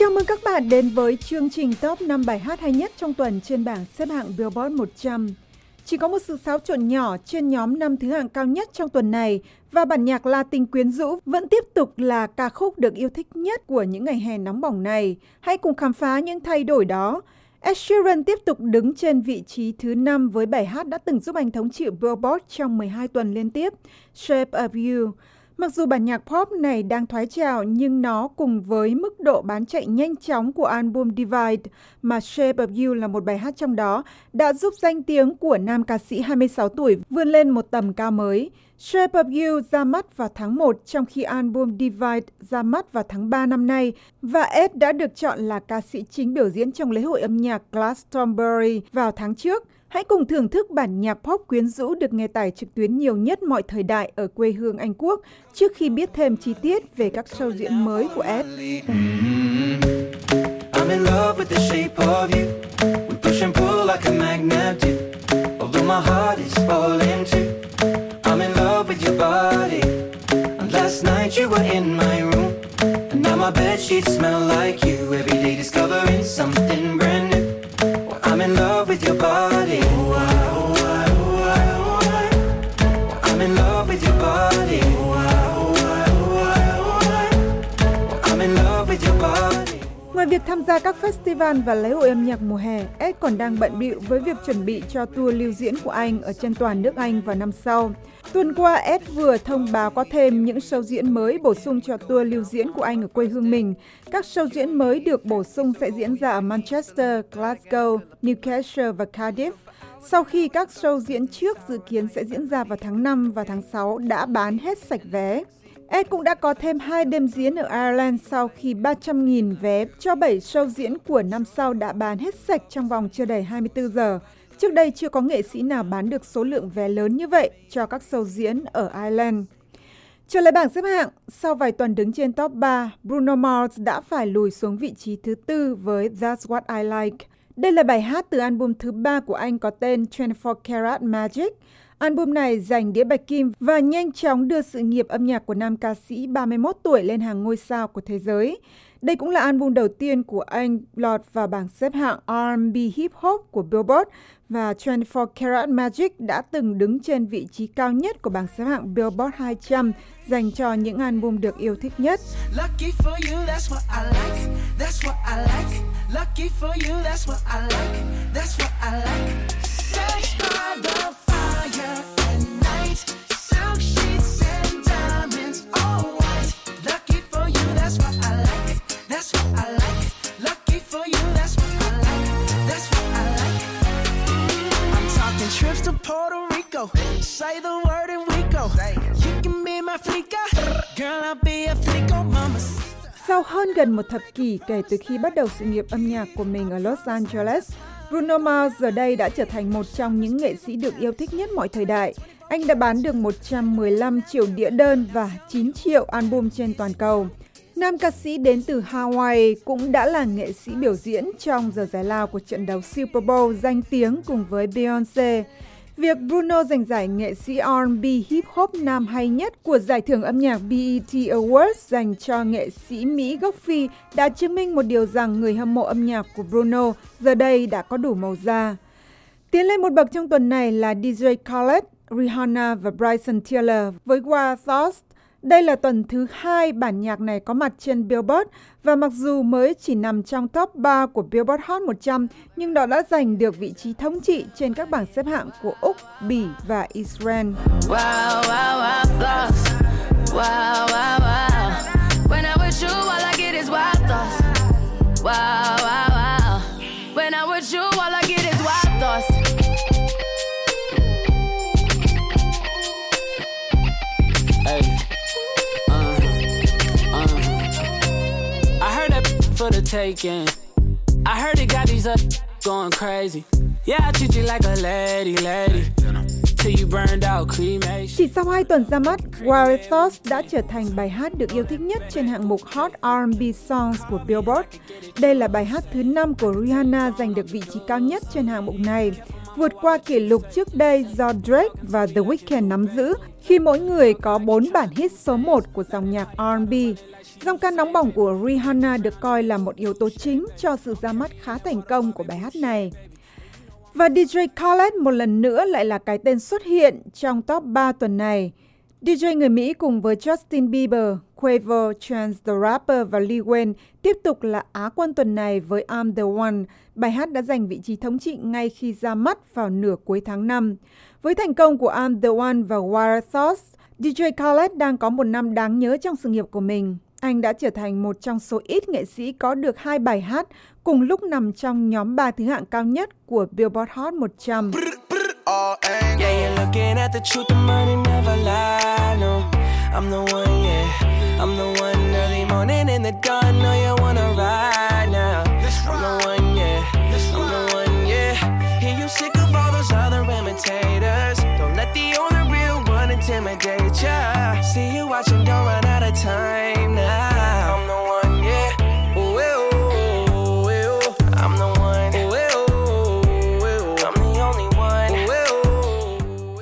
Chào mừng các bạn đến với chương trình top 5 bài hát hay nhất trong tuần trên bảng xếp hạng Billboard 100. Chỉ có một sự xáo trộn nhỏ trên nhóm 5 thứ hạng cao nhất trong tuần này và bản nhạc Latin quyến rũ vẫn tiếp tục là ca khúc được yêu thích nhất của những ngày hè nóng bỏng này. Hãy cùng khám phá những thay đổi đó. Ed Sheeran tiếp tục đứng trên vị trí thứ 5 với bài hát đã từng giúp anh thống trị Billboard trong 12 tuần liên tiếp, Shape of You. Mặc dù bản nhạc pop này đang thoái trào nhưng nó cùng với mức độ bán chạy nhanh chóng của album Divide mà Shape of You là một bài hát trong đó đã giúp danh tiếng của nam ca sĩ 26 tuổi vươn lên một tầm cao mới. Shape of You ra mắt vào tháng 1 trong khi album Divide ra mắt vào tháng 3 năm nay và Ed đã được chọn là ca sĩ chính biểu diễn trong lễ hội âm nhạc Glastonbury vào tháng trước. Hãy cùng thưởng thức bản nhạc pop quyến rũ được nghe tải trực tuyến nhiều nhất mọi thời đại ở quê hương Anh Quốc trước khi biết thêm chi tiết về các show diễn mới của Ed. I'm in love with your body. Oh, oh, oh, oh, oh. I'm in love with your body. Oh, oh, oh, oh. I'm in love with your body. Ngoài việc tham gia các festival và lễ hội âm nhạc mùa hè, Ed còn đang bận bịu với việc chuẩn bị cho tour lưu diễn của anh ở trên toàn nước Anh vào năm sau. Tuần qua, Ed vừa thông báo có thêm những show diễn mới bổ sung cho tour lưu diễn của anh ở quê hương mình. Các show diễn mới được bổ sung sẽ diễn ra ở Manchester, Glasgow, Newcastle và Cardiff. Sau khi các show diễn trước dự kiến sẽ diễn ra vào tháng 5 và tháng 6 đã bán hết sạch vé. Ed cũng đã có thêm 2 đêm diễn ở Ireland sau khi 300.000 vé cho 7 show diễn của năm sau đã bán hết sạch trong vòng chưa đầy 24 giờ. Trước đây chưa có nghệ sĩ nào bán được số lượng vé lớn như vậy cho các show diễn ở Ireland. Trở lại bảng xếp hạng, sau vài tuần đứng trên top 3, Bruno Mars đã phải lùi xuống vị trí thứ 4 với That's What I Like. Đây là bài hát từ album thứ 3 của anh có tên 24 Karat Magic. Album này giành đĩa bạch kim và nhanh chóng đưa sự nghiệp âm nhạc của nam ca sĩ 31 tuổi lên hàng ngôi sao của thế giới. Đây cũng là album đầu tiên của anh lọt vào bảng xếp hạng R&B Hip Hop của Billboard và 24 Karat Magic đã từng đứng trên vị trí cao nhất của bảng xếp hạng Billboard 200 dành cho những album được yêu thích nhất. Sau hơn gần một thập kỷ kể từ khi bắt đầu sự nghiệp âm nhạc của mình ở Los Angeles, Bruno Mars giờ đây đã trở thành một trong những nghệ sĩ được yêu thích nhất mọi thời đại. Anh đã bán được 115 triệu đĩa đơn và 9 triệu album trên toàn cầu. Nam ca sĩ đến từ Hawaii cũng đã là nghệ sĩ biểu diễn trong giờ giải lao của trận đấu Super Bowl danh tiếng cùng với Beyoncé. Việc Bruno giành giải nghệ sĩ R&B hip hop nam hay nhất của giải thưởng âm nhạc BET Awards dành cho nghệ sĩ Mỹ gốc Phi đã chứng minh một điều rằng người hâm mộ âm nhạc của Bruno giờ đây đã có đủ màu da. Tiến lên một bậc trong tuần này là DJ Khaled, Rihanna và Bryson Tiller với Wild Thoughts. Đây là tuần thứ 2 bản nhạc này có mặt trên Billboard và mặc dù mới chỉ nằm trong top 3 của Billboard Hot 100 nhưng nó đã giành được vị trí thống trị trên các bảng xếp hạng của Úc, Bỉ và Israel. Wow, wow, wow. For the taking, I heard it got these going crazy. Yeah, I treat you like a lady. Till you burned out cremation. Chỉ sau 2 tuần ra mắt, Wild Thoughts đã trở thành bài hát được yêu thích nhất trên hạng mục Hot R&B Songs của Billboard. Đây là bài hát thứ 5 của Rihanna giành được vị trí cao nhất trên hạng mục này. vượt qua kỷ lục trước đây do Drake và The Weeknd nắm giữ khi mỗi người có 4 bản hit số 1 của dòng nhạc R&B. Dòng ca nóng bỏng của Rihanna được coi là một yếu tố chính cho sự ra mắt khá thành công của bài hát này. Và DJ Khaled một lần nữa lại là cái tên xuất hiện trong top 3 tuần này. DJ người Mỹ cùng với Justin Bieber, Quavo, Chance the Rapper và Lil Wayne tiếp tục là Á quân tuần này với I'm the One. Bài hát đã giành vị trí thống trị ngay khi ra mắt vào nửa cuối tháng 5. Với thành công của I'm the One và Wild Thoughts, DJ Khaled đang có một năm đáng nhớ trong sự nghiệp của mình. Anh đã trở thành một trong số ít nghệ sĩ có được 2 bài hát cùng lúc nằm trong nhóm 3 thứ hạng cao nhất của Billboard Hot 100.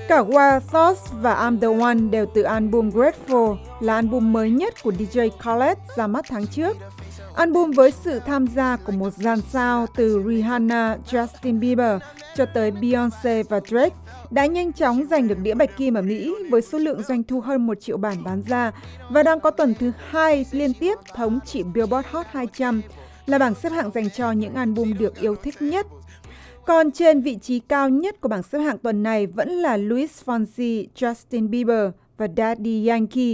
Cả Wild Thoughts và I'm the One đều từ album Grateful, là album mới nhất của DJ Khaled ra mắt tháng trước. Album với sự tham gia của một dàn sao từ Rihanna, Justin Bieber cho tới Beyoncé và Drake đã nhanh chóng giành được đĩa bạch kim ở Mỹ với số lượng doanh thu hơn 1 triệu bản bán ra và đang có tuần thứ 2 liên tiếp thống trị Billboard Hot 200, là bảng xếp hạng dành cho những album được yêu thích nhất. Còn trên vị trí cao nhất của bảng xếp hạng tuần này vẫn là Luis Fonsi, Justin Bieber và Daddy Yankee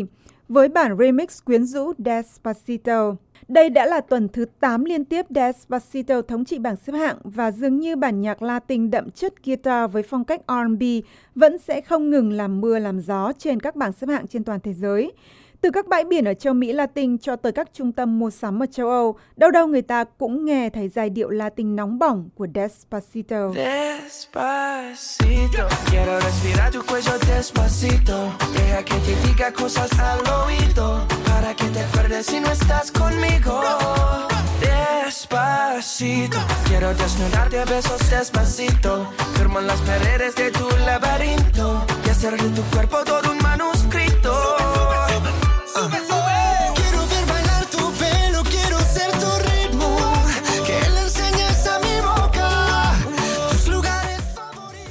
với bản remix quyến rũ Despacito. Đây đã là tuần thứ 8 liên tiếp Despacito thống trị bảng xếp hạng và dường như bản nhạc Latin đậm chất guitar với phong cách R&B vẫn sẽ không ngừng làm mưa làm gió trên các bảng xếp hạng trên toàn thế giới. Từ các bãi biển ở châu Mỹ Latin cho tới các trung tâm mua sắm ở châu Âu, đâu đâu người ta cũng nghe thấy giai điệu Latin nóng bỏng của Despacito. Despacito, quiero respirar tu cuello despacito, deja que te diga cosas al oído, para que te acuerdes si no estás conmigo. Despacito, quiero desnudarte a besos despacito, firmo en las paredes de tu laberinto y hacer de tu cuerpo todo un manuscrito.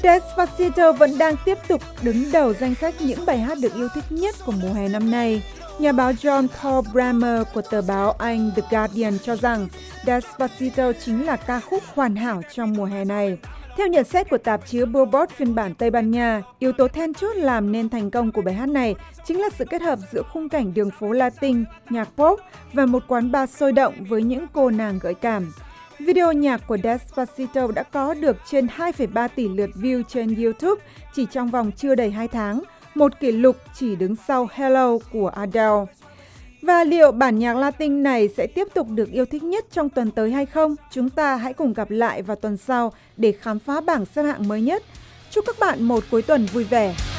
Despacito vẫn đang tiếp tục đứng đầu danh sách những bài hát được yêu thích nhất của mùa hè năm nay. Nhà báo John Paul Brammer của tờ báo Anh The Guardian cho rằng Despacito chính là ca khúc hoàn hảo trong mùa hè này. Theo nhận xét của tạp chí Billboard phiên bản Tây Ban Nha, yếu tố then chốt làm nên thành công của bài hát này chính là sự kết hợp giữa khung cảnh đường phố Latin, nhạc pop và một quán bar sôi động với những cô nàng gợi cảm. Video nhạc của Despacito đã có được trên 2,3 tỷ lượt view trên YouTube chỉ trong vòng chưa đầy 2 tháng, một kỷ lục chỉ đứng sau Hello của Adele. Và liệu bản nhạc Latin này sẽ tiếp tục được yêu thích nhất trong tuần tới hay không? Chúng ta hãy cùng gặp lại vào tuần sau để khám phá bảng xếp hạng mới nhất. Chúc các bạn một cuối tuần vui vẻ!